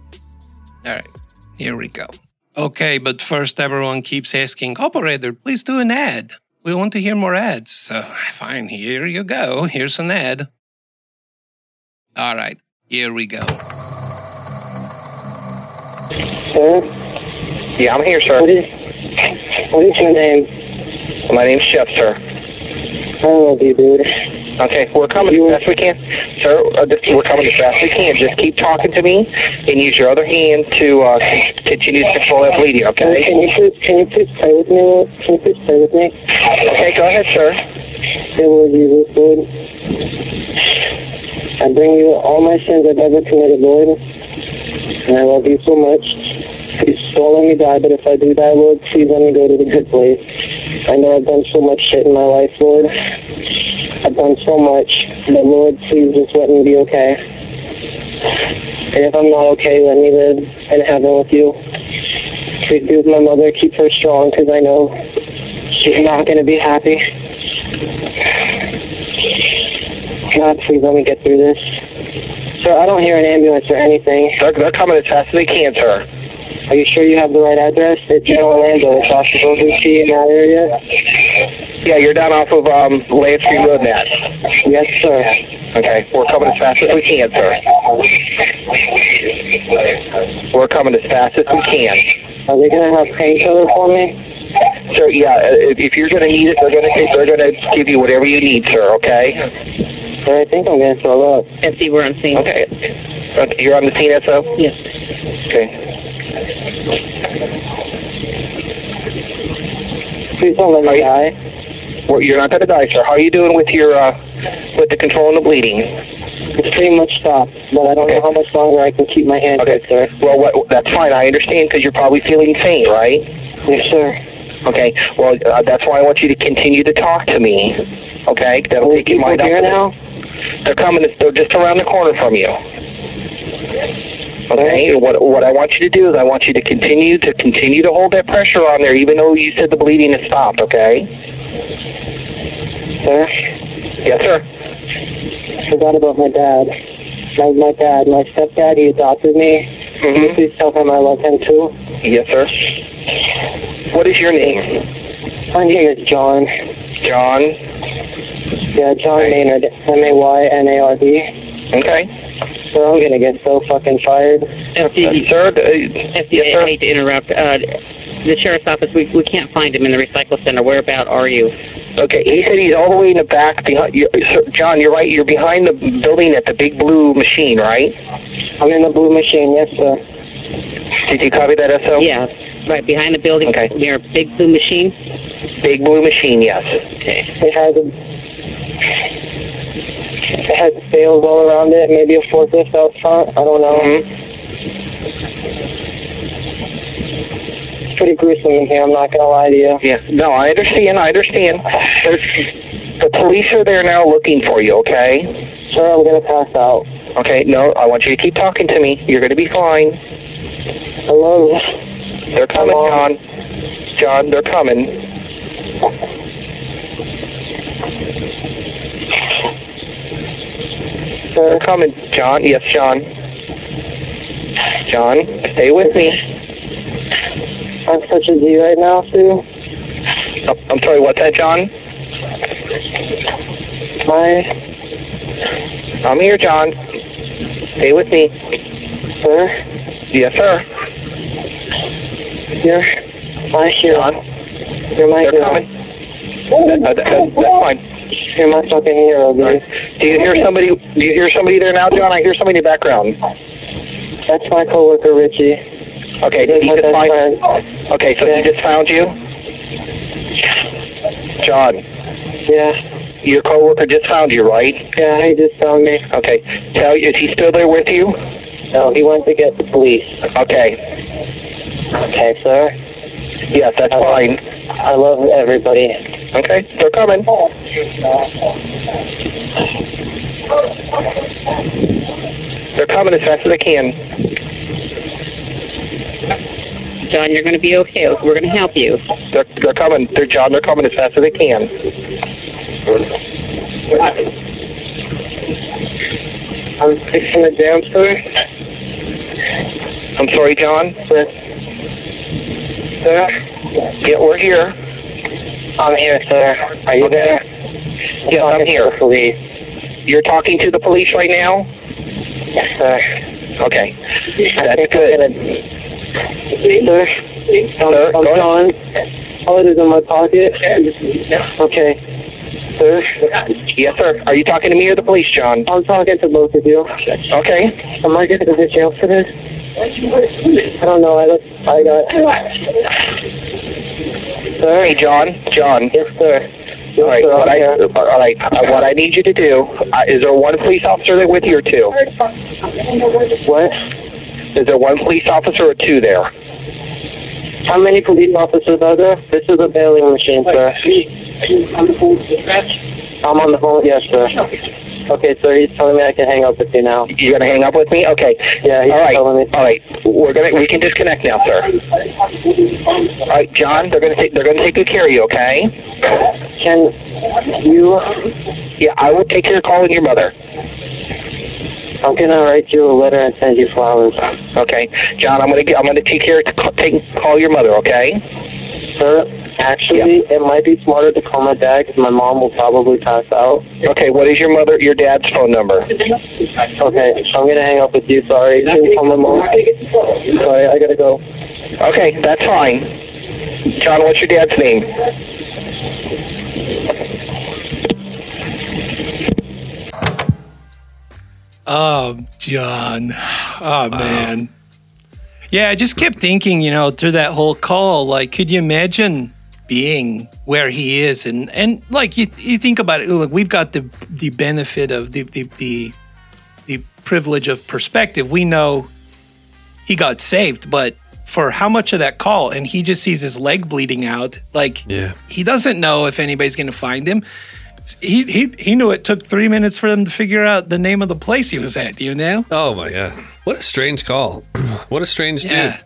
All right. Here we go. Okay, but first everyone keeps asking, Operator, please do an ad. We want to hear more ads. So, fine, here you go. Here's an ad. All right. Here we go. Hello? Yeah, I'm here, sir. What is, what is your name? My name's Chef, sir. I love you, dude. Okay, we're coming you as best we can. Sir, uh, just, we're coming as fast as we can. Just keep talking to me and use your other hand to uh, continue to control that bleeding, okay? Can you please, can you please play with me? Can you please play with me? Okay, go ahead, sir. I love you, Lord. I bring you all my sins I've ever committed, Lord. And I love you so much. Please don't let me die, but if I do die, Lord, please let me go to the good place. I know I've done so much shit in my life, Lord. I've done so much. But, Lord, please just let me be okay. And if I'm not okay, let me live in heaven with you. Please be with my mother. Keep her strong, because I know she's not going to be happy. God, please let me get through this. Sir, I don't hear an ambulance or anything. They're, they're coming as fast as they can, sir. Are you sure you have the right address? It's in Orlando. It's off the Golden Key in that area. Yeah, you're down off of um, Lansing Road, Matt. Yes, sir. Okay, we're coming as fast as we can, sir. We're coming as fast as we can. Are they going to have painkillers for me? Sir, yeah, if, if you're going to need it, they're going to they're going to give you whatever you need, sir, okay? I think I'm going to throw up. F C, we're on scene. Okay. okay. You're on the scene, S O? Yes. Okay. Please don't let me die. Well, you're not going to die, sir. How are you doing with your, uh, with the control and the bleeding? It's pretty much stopped, but I don't okay. know how much longer I can keep my hand okay. up, sir. Well, what, that's fine. I understand because you're probably feeling faint, right? Yes, sir. Okay. Well, uh, that's why I want you to continue to talk to me. Okay? That'll take your mind off. Here now? They're coming. They're just around the corner from you. Okay. What what I want you to do is I want you to continue to continue to hold that pressure on there, even though you said the bleeding has stopped. Okay. Sir. Yes, sir. I forgot about my dad. My my dad, my stepdad. He adopted me. Mm-hmm. Can you please tell him I love him too? Yes, sir. What is your name? My name is John. John. Yeah, John Maynard, M A Y N A R D. Okay. So I'm going to get so fucking fired. F D A, sir, I hate to interrupt. Uh, the sheriff's office, we we can't find him in the recycle center. Whereabout are you? Okay, he said he's all the way in the back. Behind, you, sir, John, you're right. You're behind the building at the big blue machine, right? I'm in the blue machine, yes, sir. Did you copy that, S O? Yeah, right behind the building okay. near big blue machine. Big blue machine, yes. Okay. It has a... It has sails all around it, maybe a forklift out front, I don't know. Mm-hmm. It's pretty gruesome in here, I'm not going to lie to you. Yeah, no, I understand, I understand. There's, the police are there now looking for you, okay? Sir, I'm going to pass out. Okay, no, I want you to keep talking to me. You're going to be fine. Hello? They're coming, John. John, they're coming. They're coming, John. Yes, John. John, stay with me. I'm such a G right now, Sue. I'm sorry, what's that, John? Hi. I'm here, John. Stay with me. Sir? Yes, sir. You're my hero. John? You're my They're hero. Coming. That, uh, that, that, that's fine. You're my fucking hero, dude. Do you hear somebody? Do you hear somebody there now, John? I hear somebody in the background. That's my coworker, Richie. Okay, he just find, Okay, so yeah. he just found you, John. Yeah. Your coworker just found you, right? Yeah, he just found me. Okay. Tell you, is he still there with you? No, he went to get the police. Okay. Okay, sir. Yes, that's I fine. Love, I love everybody. Okay, they're coming. They're coming as fast as they can. John, you're going to be okay. We're going to help you. They're, they're coming. They're John. They're coming as fast as they can. I'm fixing it down, sir. I'm sorry, John. Sir? Yeah, we're here. I'm here, sir. Are you okay. there? Yes, I'm, I'm here. Police. You're talking to the police right now? Yes, sir. Okay. That's good. Gonna... Sir? I'm, sir, I'm John. Wallet is in my pocket. Okay. Sir? Yes, sir. Are you talking to me or the police, John? I'm talking to both of you. Okay. Am I going to go to jail for this? I don't know. I, don't, I got. Sir? Hey, John. John. Yes, sir. Yes, all right. Sir, what I, all right. Uh, what I need you to do uh, is there one police officer there with you or two? What? Is there one police officer or two there? How many police officers are there? This is a bailing machine, sir. I'm on the phone. Yes, sir. Okay, sir, he's telling me I can hang up with you now. You're going to hang up with me? Okay. Yeah, he's right. telling me. All right. We're gonna, we can disconnect now, sir. All right, John, they're going to take they're going to take good care of you, okay? Can you... Yeah, I will take care of calling your mother. I'm going to write you a letter and send you flowers. Okay. John, I'm going to I'm gonna take care to call, take, call your mother, okay? Sir, actually, yeah. it might be smarter to call my dad because my mom will probably pass out. Okay, what is your mother, your dad's phone number? Okay, I'm going to hang up with you. Sorry. Can you call my mom? Sorry, I got to go. Okay, that's fine. John, what's your dad's name? Oh, John. Oh, wow. Man. Yeah, I just kept thinking, you know, through that whole call, like, could you imagine being where he is? And, and like, you you think about it, look, we've got the the benefit of the the, the the privilege of perspective. We know he got saved, but for how much of that call? And he just sees his leg bleeding out. Like, yeah. he doesn't know if anybody's going to find him. He he he knew it took three minutes for them to figure out the name of the place he was at, you know? Oh, my God. What a strange call. What a strange yeah. dude.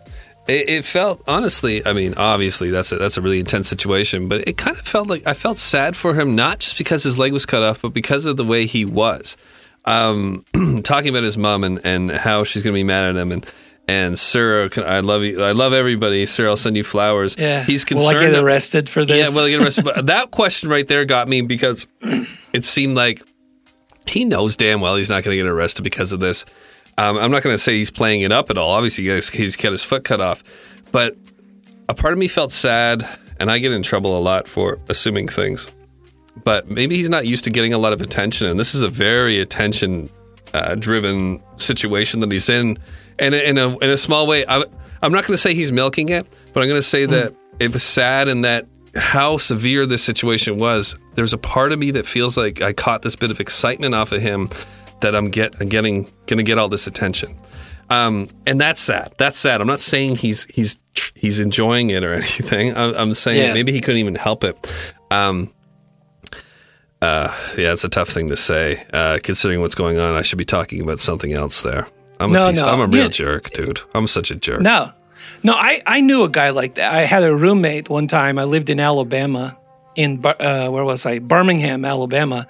It, it felt, honestly, I mean, obviously, that's a, that's a really intense situation, but it kind of felt like, I felt sad for him, not just because his leg was cut off, but because of the way he was. Um, talking about his mom and, and how she's going to be mad at him and, and sir, I love you. I love everybody. Sir, I'll send you flowers. Yeah. He's concerned. Will I get arrested for this? Yeah, will I get arrested? But that question right there got me because it seemed like he knows damn well he's not going to get arrested because of this. Um, I'm not going to say he's playing it up at all. Obviously, he's got his foot cut off. But a part of me felt sad, and I get in trouble a lot for assuming things. But maybe he's not used to getting a lot of attention, and this is a very attention-driven uh, situation that he's in. And in a, in a small way, I, I'm not going to say he's milking it, but I'm going to say that mm. it was sad and that how severe this situation was. There's a part of me that feels like I caught this bit of excitement off of him that I'm get I'm getting going to get all this attention, um, and that's sad. That's sad. I'm not saying he's he's he's enjoying it or anything. I'm, I'm saying yeah. maybe he couldn't even help it. Um, uh, yeah, it's a tough thing to say uh, considering what's going on. I should be talking about something else there. I'm, no, a piece, no. I'm a real yeah. jerk, dude. I'm such a jerk. No, no, I, I knew a guy like that. I had a roommate one time. I lived in Alabama, in uh, where was I? Birmingham, Alabama.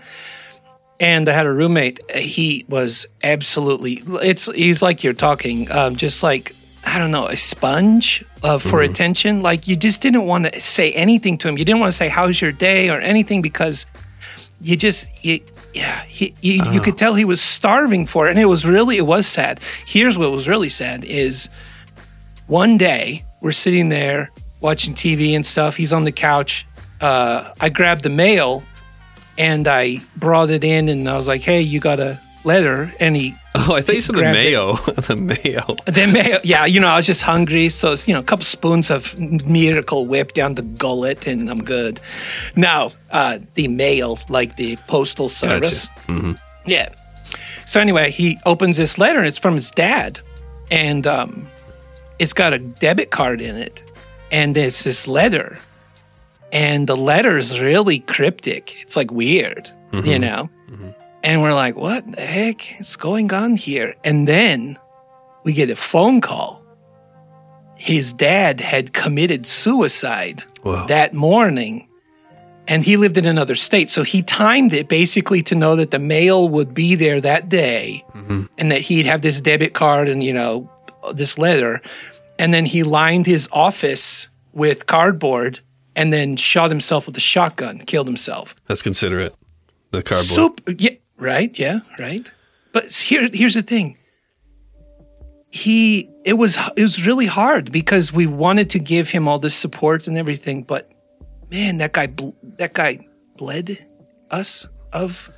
And I had a roommate. He was absolutely, it's he's like you're talking, um, just like I don't know, a sponge uh, for mm-hmm. attention. Like, you just didn't want to say anything to him. You didn't want to say, how's your day or anything, because you just, you, yeah, he, you, oh. you could tell he was starving for it. And it was really, it was sad. Here's what was really sad is one day we're sitting there watching T V and stuff. He's on the couch. Uh, I grabbed the mail and I brought it in and I was like, hey, you got a letter. And he, Oh, I thought you said the mayo. the mayo. The mayo. Yeah, you know, I was just hungry. So, you know, a couple spoons of Miracle Whip down the gullet and I'm good. Now, uh, the mail, like the postal service. Gotcha. Mm-hmm. Yeah. So anyway, he opens this letter and it's from his dad. And um, it's got a debit card in it. And it's this letter. And the letter is really cryptic. It's like weird, mm-hmm. you know? Mm-hmm. And we're like, what the heck is going on here? And then we get a phone call. His dad had committed suicide Whoa. that morning, and he lived in another state. So he timed it basically to know that the mail would be there that day mm-hmm. and that he'd have this debit card and, you know, this letter. And then he lined his office with cardboard and then shot himself with a shotgun, killed himself. That's considerate. The cardboard. Super, yeah. Right, yeah, right. But here, here's the thing. He, it was, it was really hard because we wanted to give him all this support and everything, but man, that guy, that guy bled us of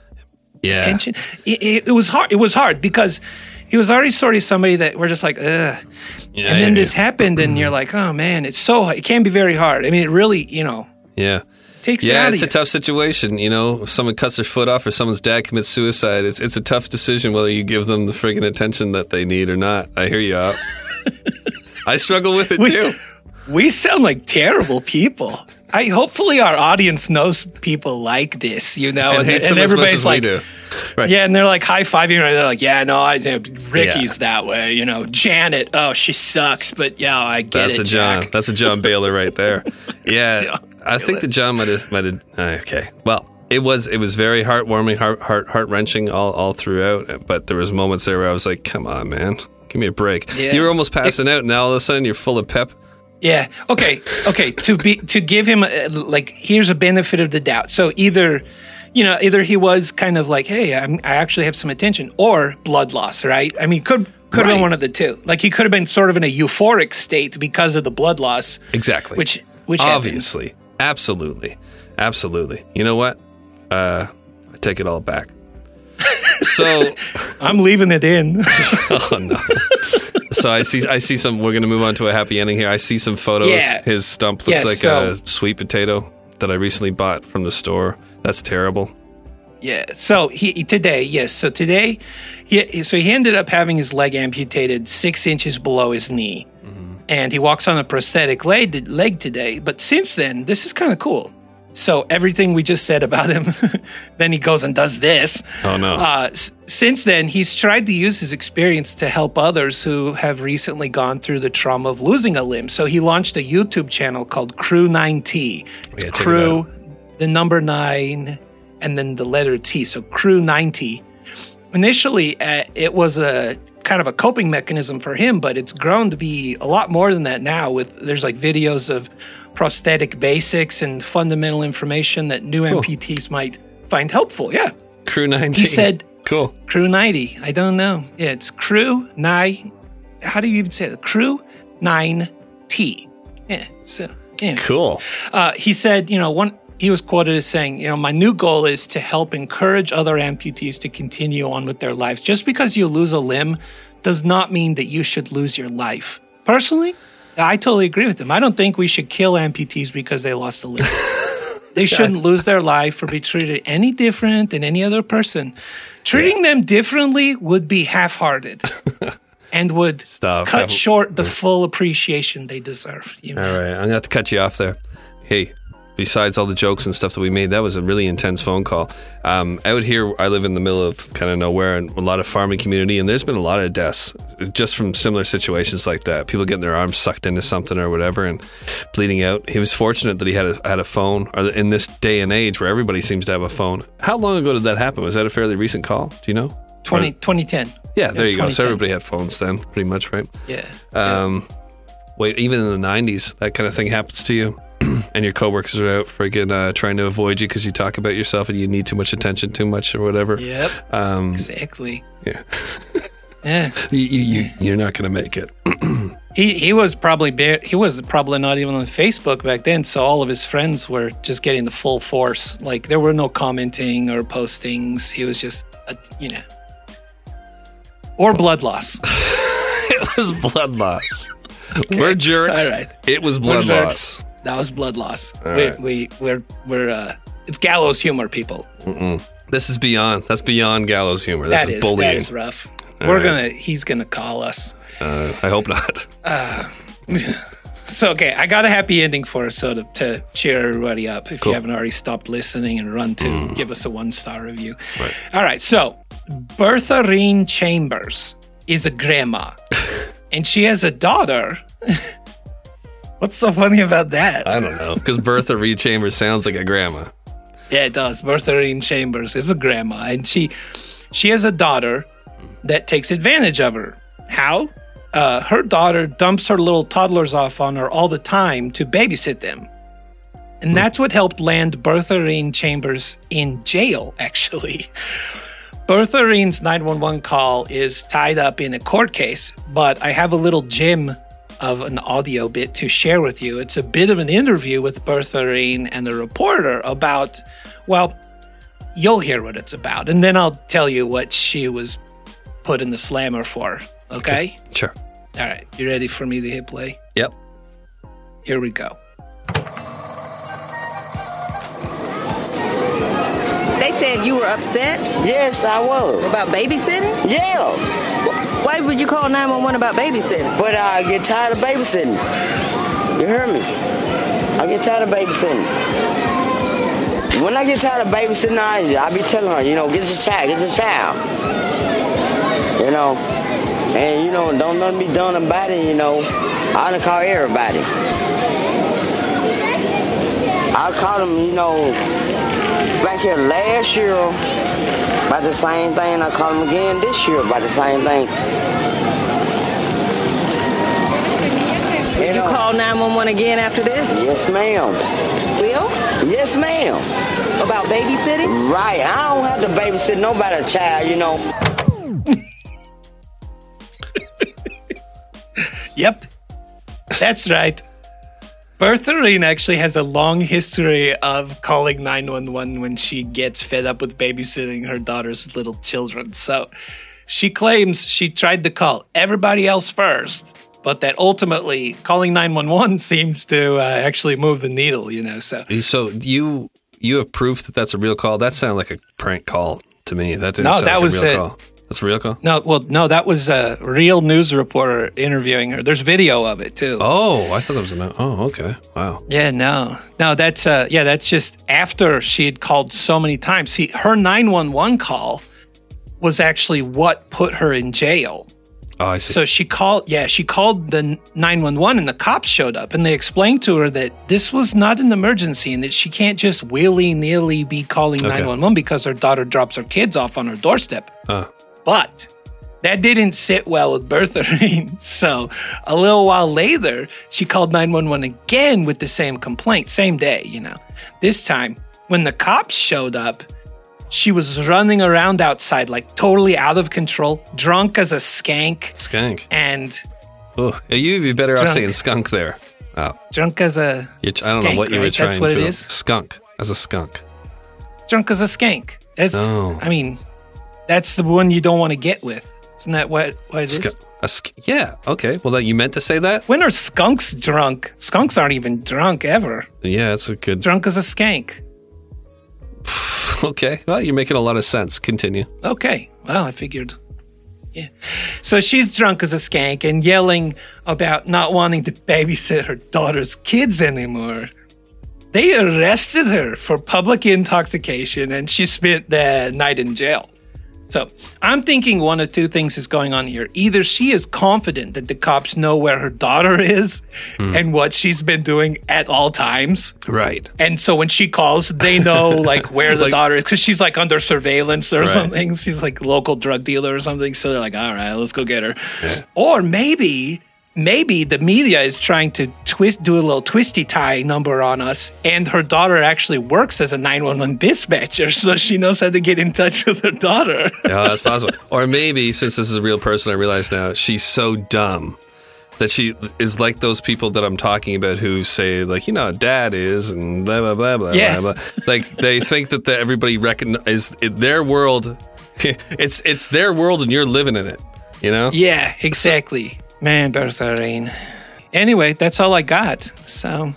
yeah. attention. It, it, it was hard. It was hard because he was already sort of somebody that we're just like, ugh. Yeah, and yeah, then yeah. this happened, and you're like, oh man, it's so, it can be very hard. I mean, it really, you know. Yeah. Takes yeah, it it's a tough situation, you know. If someone cuts their foot off or someone's dad commits suicide, it's it's a tough decision whether you give them the friggin' attention that they need or not. I hear you out. I struggle with it we, too. We sound like terrible people. I hopefully our audience knows people like this, you know, and, and, hates and, and everybody's as much as like, we do. Right. Yeah, and they're like high fiving, right? They're like, yeah, no, I Ricky's yeah. that way, you know. Janet, oh, she sucks, but yeah, I get That's it. That's a John. Jack. That's a John Baylor right there. Yeah. John. I think that John might have, might have, okay. Well, it was it was very heartwarming, heart heart heart wrenching all, all throughout. But there was moments there where I was like, "Come on, man, give me a break." Yeah. You were almost passing it, out, and now all of a sudden you're full of pep. Yeah. Okay. Okay. to be to give him a, like here's a benefit of the doubt. So either, you know, either he was kind of like, "Hey, I'm, I actually have some attention," or blood loss, right? I mean, could. Could have right. been one of the two. Like he could have been sort of in a euphoric state because of the blood loss. Exactly. Which which obviously. Happened. Absolutely. Absolutely. You know what? Uh, I take it all back. So I'm leaving it in. Oh no. So I see I see some we're gonna move on to a happy ending here. I see some photos. Yeah. His stump looks yeah, like so, a sweet potato that I recently bought from the store. That's terrible. Yeah. So he today, yes. So today he so he ended up having his leg amputated six inches below his knee. And he walks on a prosthetic leg, leg today. But since then, this is kind of cool. So everything we just said about him, then he goes and does this. Oh, no. Uh, s- since then, he's tried to use his experience to help others who have recently gone through the trauma of losing a limb. So he launched a YouTube channel called Crew nine T. It's yeah, Crew, it the number nine, and then the letter T. So Crew nine T. Initially, uh, it was a kind of a coping mechanism for him, but it's grown to be a lot more than that now. With there's like videos of prosthetic basics and fundamental information that new cool. amputees might find helpful. Yeah, Crew ninety. He said, "Cool, Crew ninety." I don't know. Yeah, it's Crew nine. How do you even say it? Crew nine T. Yeah. So anyway. Cool. Uh, he said, you know, one. He was quoted as saying, you know, my new goal is to help encourage other amputees to continue on with their lives. Just because you lose a limb does not mean that you should lose your life. Personally, I totally agree with him. I don't think we should kill amputees because they lost a limb. They shouldn't lose their life or be treated any different than any other person. Treating yeah. them differently would be half-hearted and would Stop. cut short the full appreciation they deserve. You know? All right, I'm going to have to cut you off there. Hey. Besides all the jokes and stuff that we made, that was a really intense phone call. Um, out here, I live in the middle of kind of nowhere and a lot of farming community, and there's been a lot of deaths just from similar situations like that. People getting their arms sucked into something or whatever and bleeding out. He was fortunate that he had a, had a phone. Or in this day and age where everybody seems to have a phone. How long ago did that happen? Was that a fairly recent call? Do you know? twenty, twenty ten Yeah, there you go. So everybody had phones then, pretty much, right? Yeah. Um, yeah. Wait, even in the nineties, that kind of thing happens to you, and your coworkers are out freaking uh, trying to avoid you because you talk about yourself and you need too much attention, too much, or whatever. Yep. Um, exactly. Yeah. Yeah. You, you, you, you're not going to make it. He he was probably bare, he was probably not even on Facebook back then, so all of his friends were just getting the full force. Like, there were no commenting or postings. He was just, a, you know, or blood loss. It was blood loss. Okay. We're jerks. All right. It was blood loss. That was blood loss. We're, right. We we're we're uh, it's gallows humor, people. Mm-mm. This is beyond. That's beyond gallows humor. This that is, is bullying. That is rough. All we're right. gonna. He's gonna call us. Uh, I hope not. Uh, so, okay, I got a happy ending for us, so to, to cheer everybody up. If cool. you haven't already stopped listening and run to mm. give us a one-star review. Right. All right, so Bertha Reen Chambers is a grandma, and she has a daughter. What's so funny about that? I don't know, because Bertha Reen Chambers sounds like a grandma. Yeah, it does. Bertha Reen Chambers is a grandma, and she she has a daughter that takes advantage of her. How? Uh, her daughter dumps her little toddlers off on her all the time to babysit them. And that's what helped land Bertha Reen Chambers in jail, actually. Bertha Reen's nine one one call is tied up in a court case, but I have a little gem of an audio bit to share with you. It's a bit of an interview with Bertha Reen and the reporter about, well, you'll hear what it's about. And then I'll tell you what she was put in the slammer for. Okay? Sure. All right. You ready for me to hit play? Yep. Here we go. They said you were upset? Yes, I was. About babysitting? Yeah. Why would you call nine one one about babysitting? But I get tired of babysitting. You heard me? I get tired of babysitting. When I get tired of babysitting, I, I be telling her, you know, get your child, get your child. You know? And, you know, don't nothing be done about it, you know. I done call everybody. I called them, you know, back here last year about the same thing. I called them again this year about the same thing. Will you call nine one one again after this? Yes, ma'am. Will? Yes, ma'am. About babysitting? Right. I don't have to babysit nobody, child, you know. Yep, that's right. Bertha Reen actually has a long history of calling nine one one when she gets fed up with babysitting her daughter's little children. So she claims she tried to call everybody else first, but that ultimately calling nine one one seems to uh, actually move the needle, you know. So so you you have proof that that's a real call? That sounded like a prank call to me. That didn't no, sound that like was a real it. call. That's a real call? No, well, no, that was a real news reporter interviewing her. There's video of it, too. Oh, I thought that was a... Oh, okay. Wow. Yeah, no. No, that's... Uh, yeah, that's just after she had called so many times. See, her nine one one call was actually what put her in jail. Oh, I see. So she called... Yeah, she called the nine one one and the cops showed up and they explained to her that this was not an emergency and that she can't just willy-nilly be calling okay. nine one one because her daughter drops her kids off on her doorstep. Huh. But that didn't sit well with Bertha Reen. So a little while later, she called nine one one again with the same complaint, same day, you know. This time, when the cops showed up, she was running around outside, like totally out of control, drunk as a skank. Skank. And... Oh, you'd be better drunk. off saying skunk there. Oh. Drunk as a You're, I don't skank, know what you were right? trying That's what to... It is? Skunk. As a skunk. Drunk as a skank. It's, no. I mean... That's the one you don't want to get with. Isn't that what, what it Sk- is? A sk- yeah, okay. Well, that, you meant to say that? When are skunks drunk? Skunks aren't even drunk ever. Yeah, that's a good... Drunk as a skank. Okay. Well, you're making a lot of sense. Continue. Okay. Well, I figured... Yeah. So she's drunk as a skank and yelling about not wanting to babysit her daughter's kids anymore. They arrested her for public intoxication and she spent the night in jail. So I'm thinking one of two things is going on here. Either she is confident that the cops know where her daughter is mm. and what she's been doing at all times. Right. And so when she calls, they know like where the like, daughter is because she's like under surveillance or right. something. She's like local drug dealer or something. So they're like, all right, let's go get her. Yeah. Or maybe... Maybe the media is trying to twist, do a little twisty tie number on us, and her daughter actually works as a nine one one dispatcher, so she knows how to get in touch with her daughter. Oh, that's possible. Or maybe, since this is a real person, I realize now, she's so dumb that she is like those people that I'm talking about who say, like, you know, dad is, and blah, blah, blah, blah, yeah. blah, blah. Like, they think that the, everybody recognizes their world. it's, it's their world, and you're living in it, you know? Yeah, exactly. So, man, Bertha Reen. Anyway, that's all I got. So,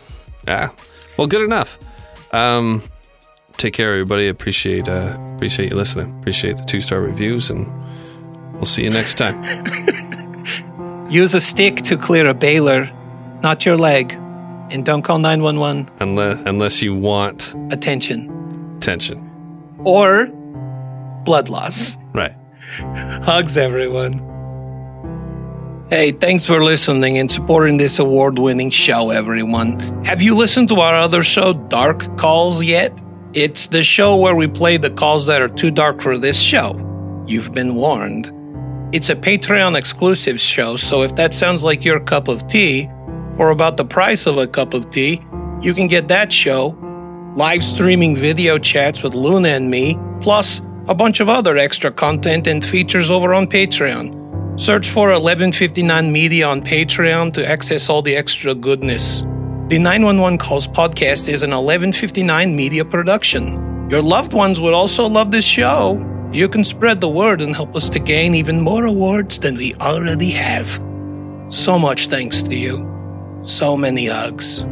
yeah, well, good enough. Um, take care, everybody. Appreciate uh, appreciate you listening. Appreciate the two star reviews, and we'll see you next time. Use a stick to clear a baler, not your leg, and don't call nine one one unless unless you want attention, attention, or blood loss. Right. Hugs, everyone. Hey, thanks for listening and supporting this award-winning show, everyone. Have you listened to our other show, Dark Calls, yet? It's the show where we play the calls that are too dark for this show. You've been warned. It's a Patreon exclusive show, so if that sounds like your cup of tea, or about the price of a cup of tea, you can get that show, live streaming video chats with Luna and me, plus a bunch of other extra content and features over on Patreon. Search for eleven fifty-nine Media on Patreon to access all the extra goodness. The nine one one Calls Podcast is an eleven fifty-nine Media production. Your loved ones would also love this show. You can spread the word and help us to gain even more awards than we already have. So much thanks to you. So many hugs.